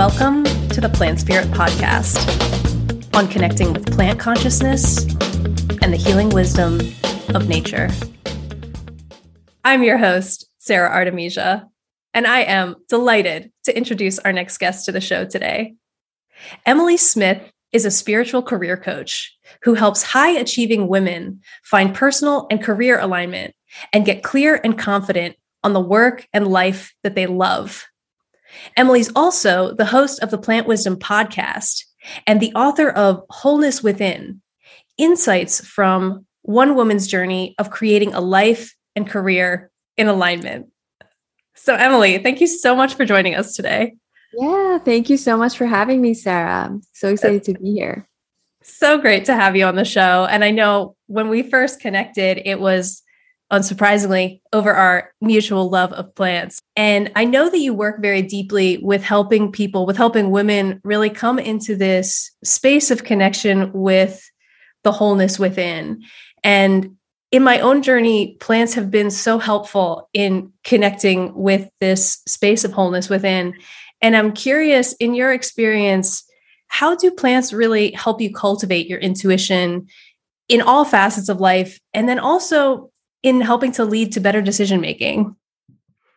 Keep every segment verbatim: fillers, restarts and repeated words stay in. Welcome to the Plant Spirit Podcast, on connecting with plant consciousness and the healing wisdom of nature. I'm your host, Sarah Artemisia, and I am delighted to introduce our next guest to the show today. Emily Smith is a spiritual career coach who helps high-achieving women find personal and career alignment and get clear and confident on the work and life that they love. Emily's also the host of the Plant Wisdom podcast and the author of Wholeness Within, Insights from One Woman's Journey of Creating a Life and Career in Alignment. So, Emily, thank you so much for joining us today. Yeah, thank you so much for having me, Sarah. I'm so excited to be here. So great to have you on the show. And I know when we first connected, it was unsurprisingly over our mutual love of plants. And I know that you work very deeply with helping people, with helping women really come into this space of connection with the wholeness within. And in my own journey, plants have been so helpful in connecting with this space of wholeness within. And I'm curious, in your experience, how do plants really help you cultivate your intuition in all facets of life? And then also in helping to lead to better decision-making?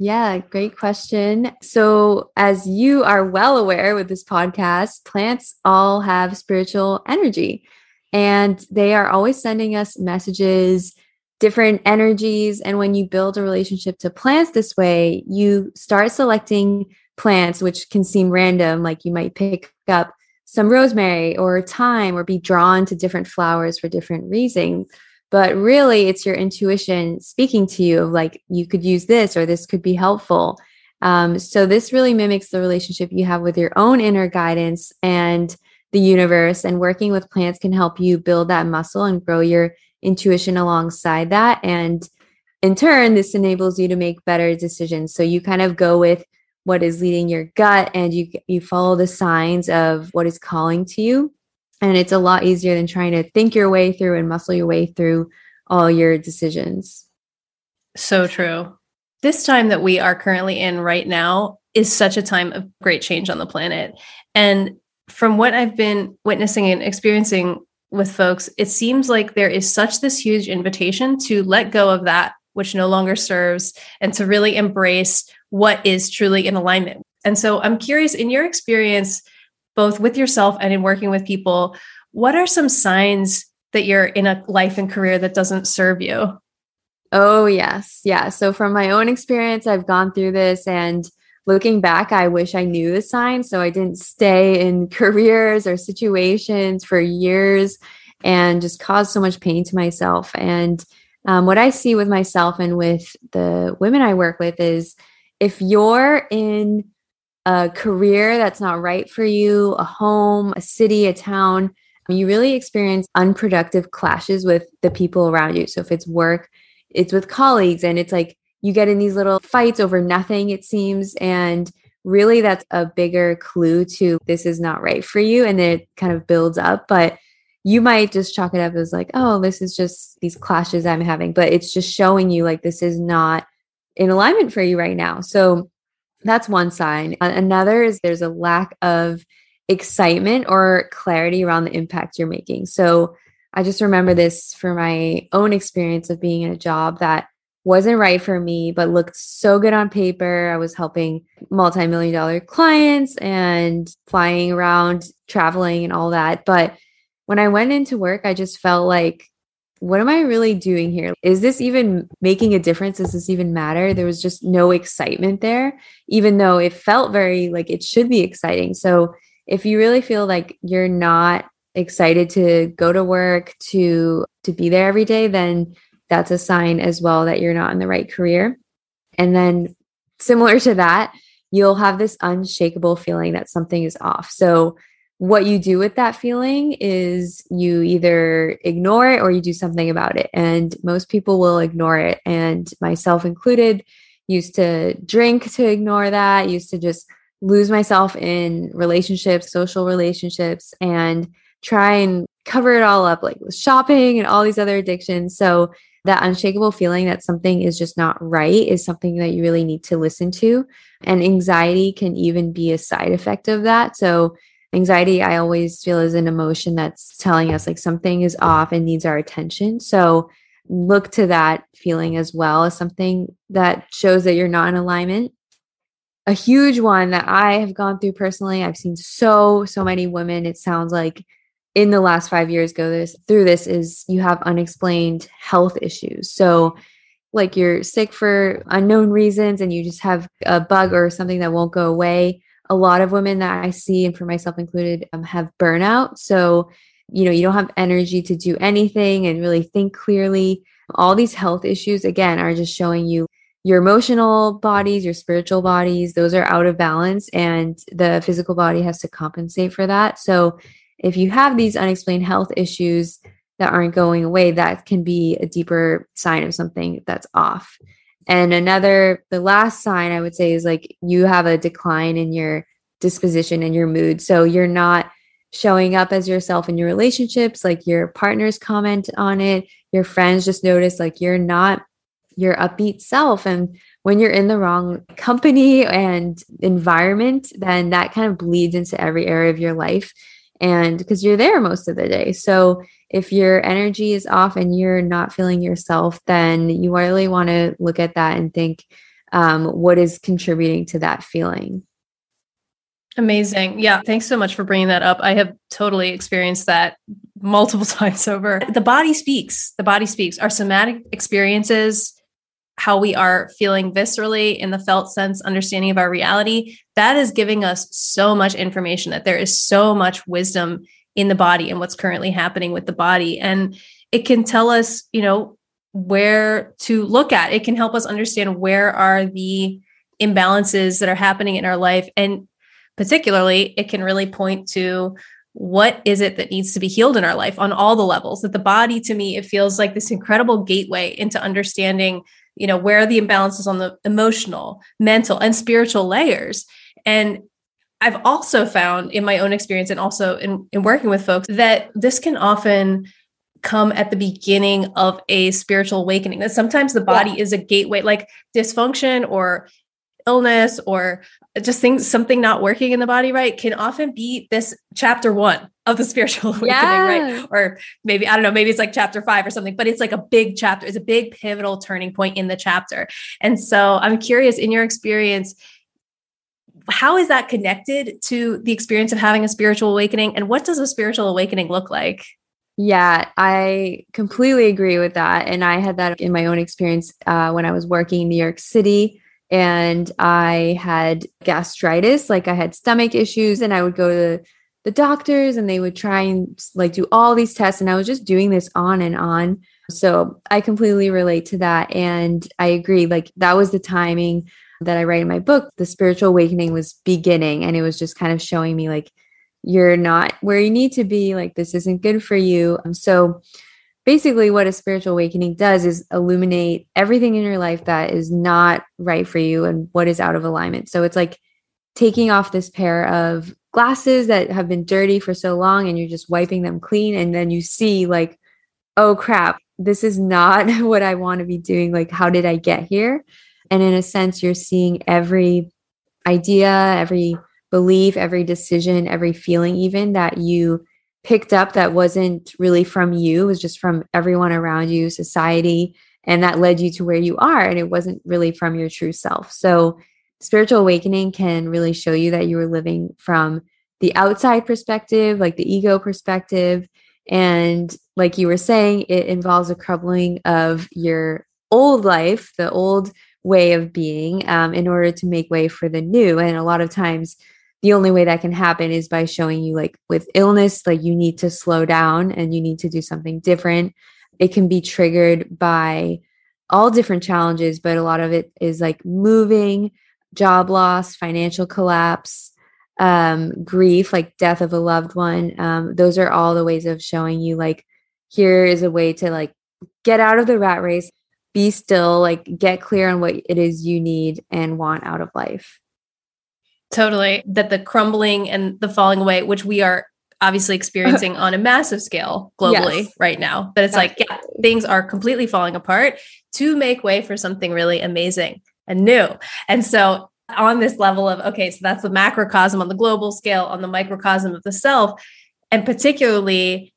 Yeah, great question. So as you are well aware with this podcast, plants all have spiritual energy, and they are always sending us messages, different energies. And when you build a relationship to plants this way, you start selecting plants, which can seem random, like you might pick up some rosemary or thyme or be drawn to different flowers for different reasons. But really, it's your intuition speaking to you of like, you could use this or this could be helpful. Um, so this really mimics the relationship you have with your own inner guidance and the universe. And working with plants can help you build that muscle and grow your intuition alongside that. And in turn, this enables you to make better decisions. So you kind of go with what is leading your gut, and you you follow the signs of what is calling to you. And it's a lot easier than trying to think your way through and muscle your way through all your decisions. So true. This time that we are currently in right now is such a time of great change on the planet. And from what I've been witnessing and experiencing with folks, it seems like there is such this huge invitation to let go of that which no longer serves and to really embrace what is truly in alignment. And so I'm curious, in your experience, both with yourself and in working with people, what are some signs that you're in a life and career that doesn't serve you? Oh, yes. Yeah. So from my own experience, I've gone through this, and looking back, I wish I knew the signs, so I didn't stay in careers or situations for years and just caused so much pain to myself. And um, what I see with myself and with the women I work with is, if you're in a career that's not right for you, a home, a city, a town, you really experience unproductive clashes with the people around you. So if it's work, it's with colleagues, and it's like you get in these little fights over nothing, it seems. And really, that's a bigger clue to this is not right for you. And it kind of builds up, but you might just chalk it up as like, oh, this is just these clashes I'm having, but it's just showing you like this is not in alignment for you right now. So that's one sign. Another is there's a lack of excitement or clarity around the impact you're making. So I just remember this for my own experience of being in a job that wasn't right for me, but looked so good on paper. I was helping multi-million dollar clients and flying around, traveling and all that. But when I went into work, I just felt like, what am I really doing here? Is this even making a difference? Does this even matter? There was just no excitement there, even though it felt very like it should be exciting. So if you really feel like you're not excited to go to work, to, to be there every day, then that's a sign as well that you're not in the right career. And then similar to that, you'll have this unshakable feeling that something is off. So what you do with that feeling is you either ignore it or you do something about it. And most people will ignore it. And myself included, used to drink to ignore that, used to just lose myself in relationships, social relationships, and try and cover it all up, like with shopping and all these other addictions. So that unshakable feeling that something is just not right is something that you really need to listen to. And anxiety can even be a side effect of that. So anxiety, I always feel, is an emotion that's telling us like something is off and needs our attention. So look to that feeling as well as something that shows that you're not in alignment. A huge one that I have gone through personally, I've seen so, so many women, it sounds like in the last five years go this, through this is you have unexplained health issues. So like you're sick for unknown reasons and you just have a bug or something that won't go away. A lot of women that I see, and for myself included, um, have burnout. So, you know, you don't have energy to do anything and really think clearly. All these health issues, again, are just showing you your emotional bodies, your spiritual bodies, those are out of balance and the physical body has to compensate for that. So if you have these unexplained health issues that aren't going away, that can be a deeper sign of something that's off. And another, the last sign I would say is like you have a decline in your disposition and your mood. So you're not showing up as yourself in your relationships, like your partners comment on it, your friends just notice like you're not your upbeat self. And when you're in the wrong company and environment, then that kind of bleeds into every area of your life. And because you're there most of the day. So if your energy is off and you're not feeling yourself, then you really want to look at that and think, um, what is contributing to that feeling? Amazing. Yeah. Thanks so much for bringing that up. I have totally experienced that multiple times over. The body speaks. The body speaks. Our somatic experiences, how we are feeling viscerally in the felt sense, understanding of our reality, that is giving us so much information, that there is so much wisdom in the body and what's currently happening with the body. And it can tell us, you know, where to look at. It can help us understand where are the imbalances that are happening in our life. And particularly, it can really point to what is it that needs to be healed in our life on all the levels. That the body, to me, it feels like this incredible gateway into understanding, you know, where are the imbalances on the emotional, mental, and spiritual layers. And I've also found in my own experience and also in, in working with folks that this can often come at the beginning of a spiritual awakening, that sometimes the body yeah. is a gateway, like dysfunction or illness or just things, something not working in the body, right, can often be this chapter one of the spiritual awakening, yeah. right? Or maybe, I don't know, maybe it's like chapter five or something, but it's like a big chapter. It's a big pivotal turning point in the chapter. And so I'm curious, in your experience, how is that connected to the experience of having a spiritual awakening? And what does a spiritual awakening look like? Yeah, I completely agree with that. And I had that in my own experience uh, when I was working in New York City. And I had gastritis, like I had stomach issues, and I would go to the doctors and they would try and like do all these tests. And I was just doing this on and on. So I completely relate to that. And I agree, like that was the timing that I write in my book. The spiritual awakening was beginning, and it was just kind of showing me like, you're not where you need to be. Like this isn't good for you. Um, so basically, what a spiritual awakening does is illuminate everything in your life that is not right for you and what is out of alignment. So it's like taking off this pair of glasses that have been dirty for so long and you're just wiping them clean. And then you see like, oh crap, this is not what I want to be doing. Like, how did I get here? And in a sense, you're seeing every idea, every belief, every decision, every feeling even that you picked up that wasn't really from you, it was just from everyone around you, society, and that led you to where you are. And it wasn't really from your true self. So spiritual awakening can really show you that you were living from the outside perspective, like the ego perspective. And like you were saying, it involves a crumbling of your old life, the old way of being, um, in order to make way for the new. And a lot of times, the only way that can happen is by showing you like with illness, like you need to slow down and you need to do something different. It can be triggered by all different challenges, but a lot of it is like moving, job loss, financial collapse, um, grief, like death of a loved one. Um, those are all the ways of showing you like, here is a way to like get out of the rat race, be still, like get clear on what it is you need and want out of life. Totally. That the crumbling and the falling away, which we are obviously experiencing on a massive scale globally yes. right now. But it's That's like, yeah, things are completely falling apart to make way for something really amazing and new. And so on this level of, okay, so that's the macrocosm on the global scale, on the microcosm of the self. And particularly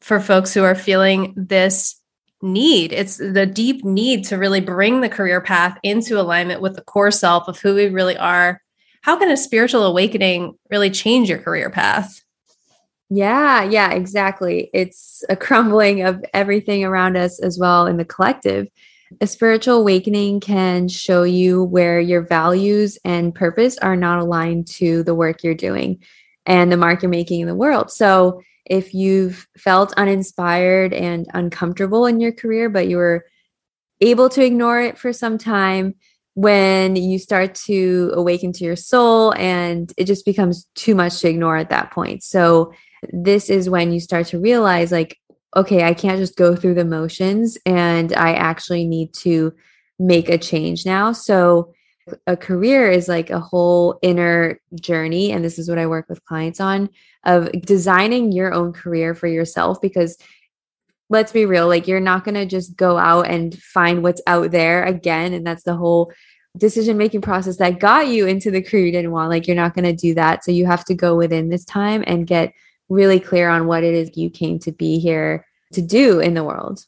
for folks who are feeling this need, it's the deep need to really bring the career path into alignment with the core self of who we really are. How can a spiritual awakening really change your career path? Yeah, yeah, exactly. It's a crumbling of everything around us as well in the collective. A spiritual awakening can show you where your values and purpose are not aligned to the work you're doing and the mark you're making in the world. So if you've felt uninspired and uncomfortable in your career, but you were able to ignore it for some time, when you start to awaken to your soul, and it just becomes too much to ignore at that point. So this is when you start to realize, like, okay, I can't just go through the motions, and I actually need to make a change now. So a career is like a whole inner journey. And this is what I work with clients on, of designing your own career for yourself, because let's be real, like you're not going to just go out and find what's out there again. And that's the whole decision-making process that got you into the career you didn't want. Like you're not going to do that. So you have to go within this time and get really clear on what it is you came to be here to do in the world.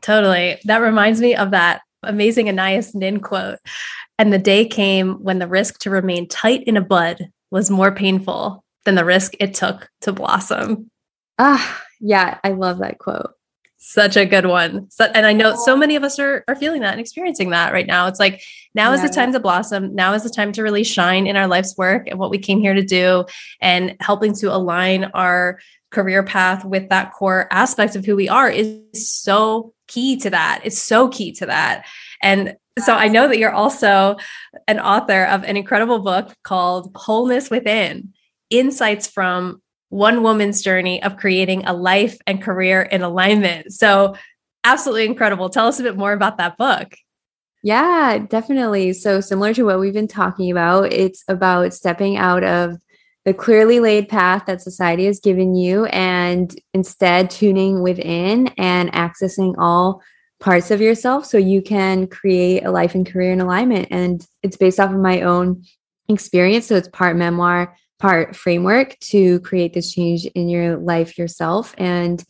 Totally. That reminds me of that amazing Anais Nin quote. And the day came when the risk to remain tight in a bud was more painful than the risk it took to blossom. Ah, yeah. I love that quote. Such a good one. So, and I know so many of us are, are feeling that and experiencing that right now. It's like, now yeah. is the time to blossom. Now is the time to really shine in our life's work and what we came here to do, and helping to align our career path with that core aspect of who we are is so key to that. It's so key to that. And so I know that you're also an author of an incredible book called Wholeness Within, Insights from One Woman's Journey of Creating a Life and Career in Alignment. So absolutely incredible. Tell us a bit more about that book. Yeah, definitely. So similar to what we've been talking about, it's about stepping out of the clearly laid path that society has given you, and instead tuning within and accessing all parts of yourself so you can create a life and career in alignment. And it's based off of my own experience. So it's part memoir, part framework to create this change in your life yourself. And,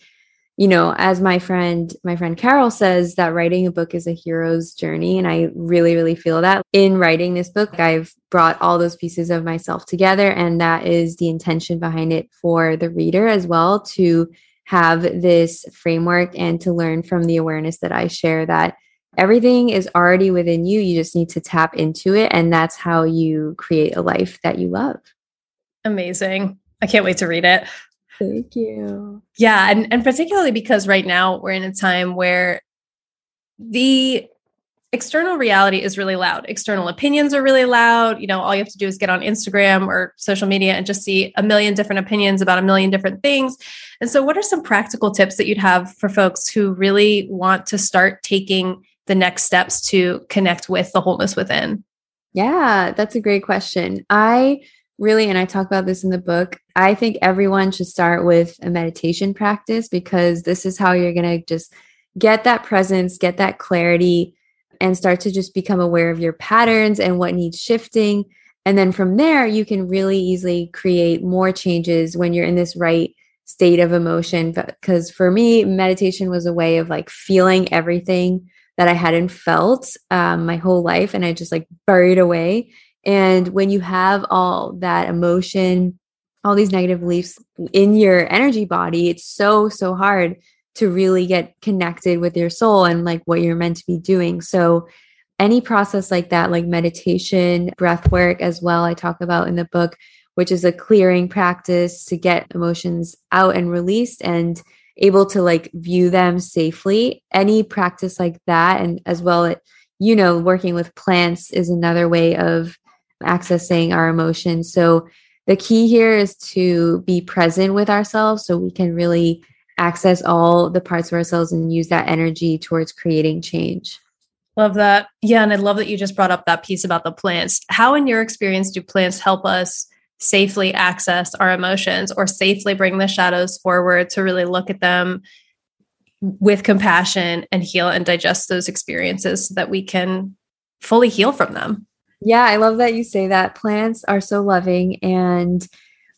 you know, as my friend, my friend Carol says, that writing a book is a hero's journey. And I really, really feel that in writing this book, I've brought all those pieces of myself together. And that is the intention behind it for the reader as well, to have this framework and to learn from the awareness that I share, that everything is already within you. You just need to tap into it. And that's how you create a life that you love. Amazing. I can't wait to read it. Thank you. Yeah. And, and particularly because right now we're in a time where the external reality is really loud. External opinions are really loud. You know, all you have to do is get on Instagram or social media and just see a million different opinions about a million different things. And so what are some practical tips that you'd have for folks who really want to start taking the next steps to connect with the wholeness within? Yeah, that's a great question. I Really, and I talk about this in the book, I think everyone should start with a meditation practice, because this is how you're going to just get that presence, get that clarity, and start to just become aware of your patterns and what needs shifting. And then from there, you can really easily create more changes when you're in this right state of emotion. Because for me, meditation was a way of like feeling everything that I hadn't felt um, my whole life, and I just like buried away. And when you have all that emotion, all these negative beliefs in your energy body, it's so, so hard to really get connected with your soul and like what you're meant to be doing. So any process like that, like meditation, breath work as well, I talk about in the book, which is a clearing practice to get emotions out and released and able to like view them safely. Any practice like that, and as well, it, you know, working with plants is another way of accessing our emotions. So the key here is to be present with ourselves so we can really access all the parts of ourselves and use that energy towards creating change. Love that. Yeah. And I love that you just brought up that piece about the plants. How in your experience do plants help us safely access our emotions or safely bring the shadows forward to really look at them with compassion and heal and digest those experiences so that we can fully heal from them. Yeah, I love that you say that. Plants are so loving, and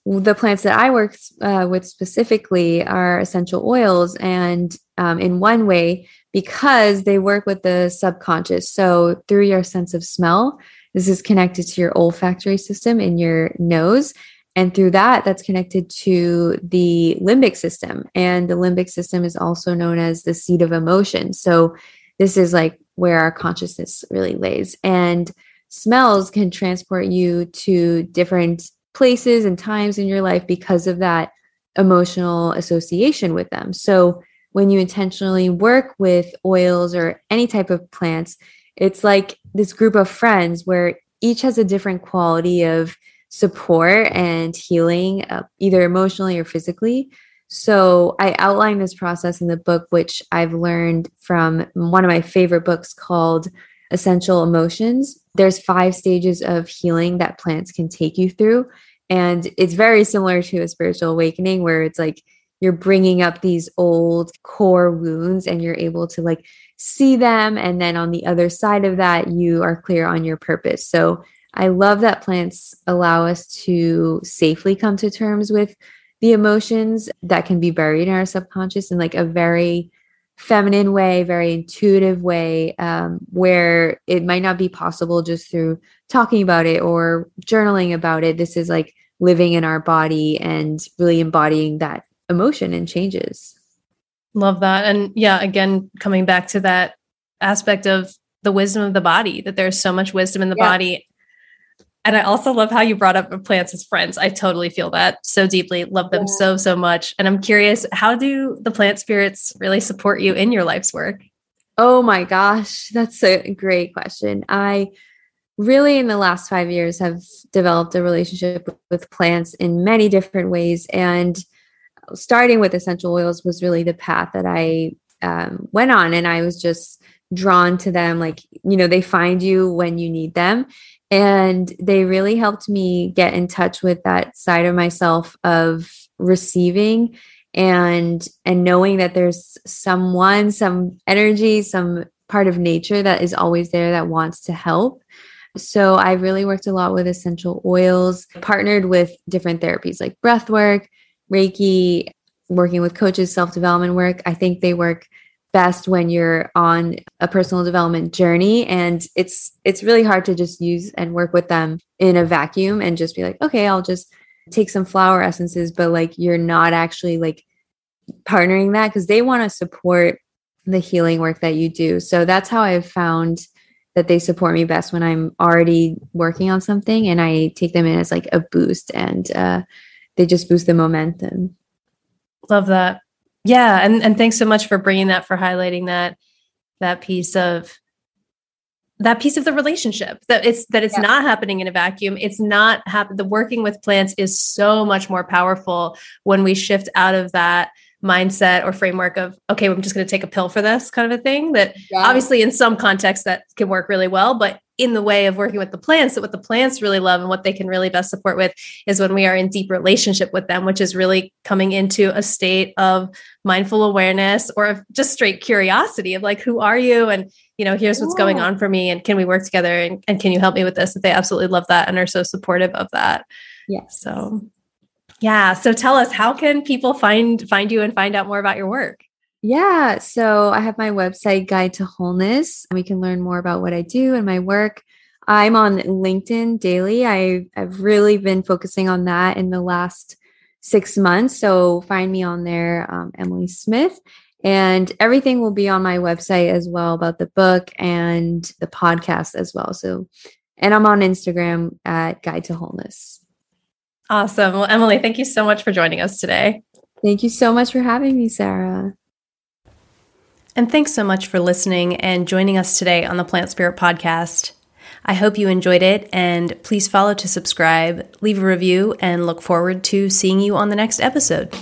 the plants that I work uh, with specifically are essential oils, and um, in one way, because they work with the subconscious. So through your sense of smell, this is connected to your olfactory system in your nose. And through that, that's connected to the limbic system. And the limbic system is also known as the seat of emotion. So this is like where our consciousness really lays. And smells can transport you to different places and times in your life because of that emotional association with them. So when you intentionally work with oils or any type of plants, it's like this group of friends where each has a different quality of support and healing, uh, either emotionally or physically. So I outline this process in the book, which I've learned from one of my favorite books called Essential Emotions. There's five stages of healing that plants can take you through. And it's very similar to a spiritual awakening where it's like you're bringing up these old core wounds and you're able to like see them. And then on the other side of that, you are clear on your purpose. So I love that plants allow us to safely come to terms with the emotions that can be buried in our subconscious in like a very feminine way, very intuitive way, um, where it might not be possible just through talking about it or journaling about it. This is like living in our body and really embodying that emotion and changes. Love that. And yeah, again, coming back to that aspect of the wisdom of the body, that there's so much wisdom in the yeah. body. And I also love how you brought up plants as friends. I totally feel that so deeply. Love them yeah. so, so much. And I'm curious, how do the plant spirits really support you in your life's work? Oh my gosh, that's a great question. I really, in the last five years, have developed a relationship with plants in many different ways. And starting with essential oils was really the path that I um, went on. And I was just drawn to them. Like, you know, they find you when you need them. And they really helped me get in touch with that side of myself of receiving and, and knowing that there's someone, some energy, some part of nature that is always there that wants to help. So I really worked a lot with essential oils, partnered with different therapies like breath work, Reiki, working with coaches, self-development work. I think they work best when you're on a personal development journey. And it's, it's really hard to just use and work with them in a vacuum and just be like, okay, I'll just take some flower essences, but like, you're not actually like partnering that because they want to support the healing work that you do. So that's how I've found that they support me best when I'm already working on something and I take them in as like a boost and, uh, they just boost the momentum. Love that. Yeah. And, and thanks so much for bringing that, for highlighting that, that piece of that piece of the relationship that it's, that it's yeah. not happening in a vacuum. It's not happening. The working with plants is so much more powerful when we shift out of that mindset or framework of, okay, I'm just going to take a pill for this kind of a thing that yeah. obviously in some contexts that can work really well, but in the way of working with the plants, that what the plants really love and what they can really best support with is when we are in deep relationship with them, which is really coming into a state of mindful awareness or of just straight curiosity of like, who are you? And, you know, here's what's going on for me and can we work together? And, and can you help me with this? That they absolutely love that and are so supportive of that. Yeah. So, yeah. So tell us, how can people find, find you and find out more about your work? Yeah. So I have my website, Guide to Wholeness, and we can learn more about what I do and my work. I'm on LinkedIn daily. I, I've really been focusing on that in the last six months. So find me on there, um, Emily Smith, and everything will be on my website as well about the book and the podcast as well. So, and I'm on Instagram at Guide to Wholeness. Awesome. Well, Emily, thank you so much for joining us today. Thank you so much for having me, Sarah. And thanks so much for listening and joining us today on the Plant Spirit Podcast. I hope you enjoyed it, and please follow to subscribe, leave a review, and look forward to seeing you on the next episode.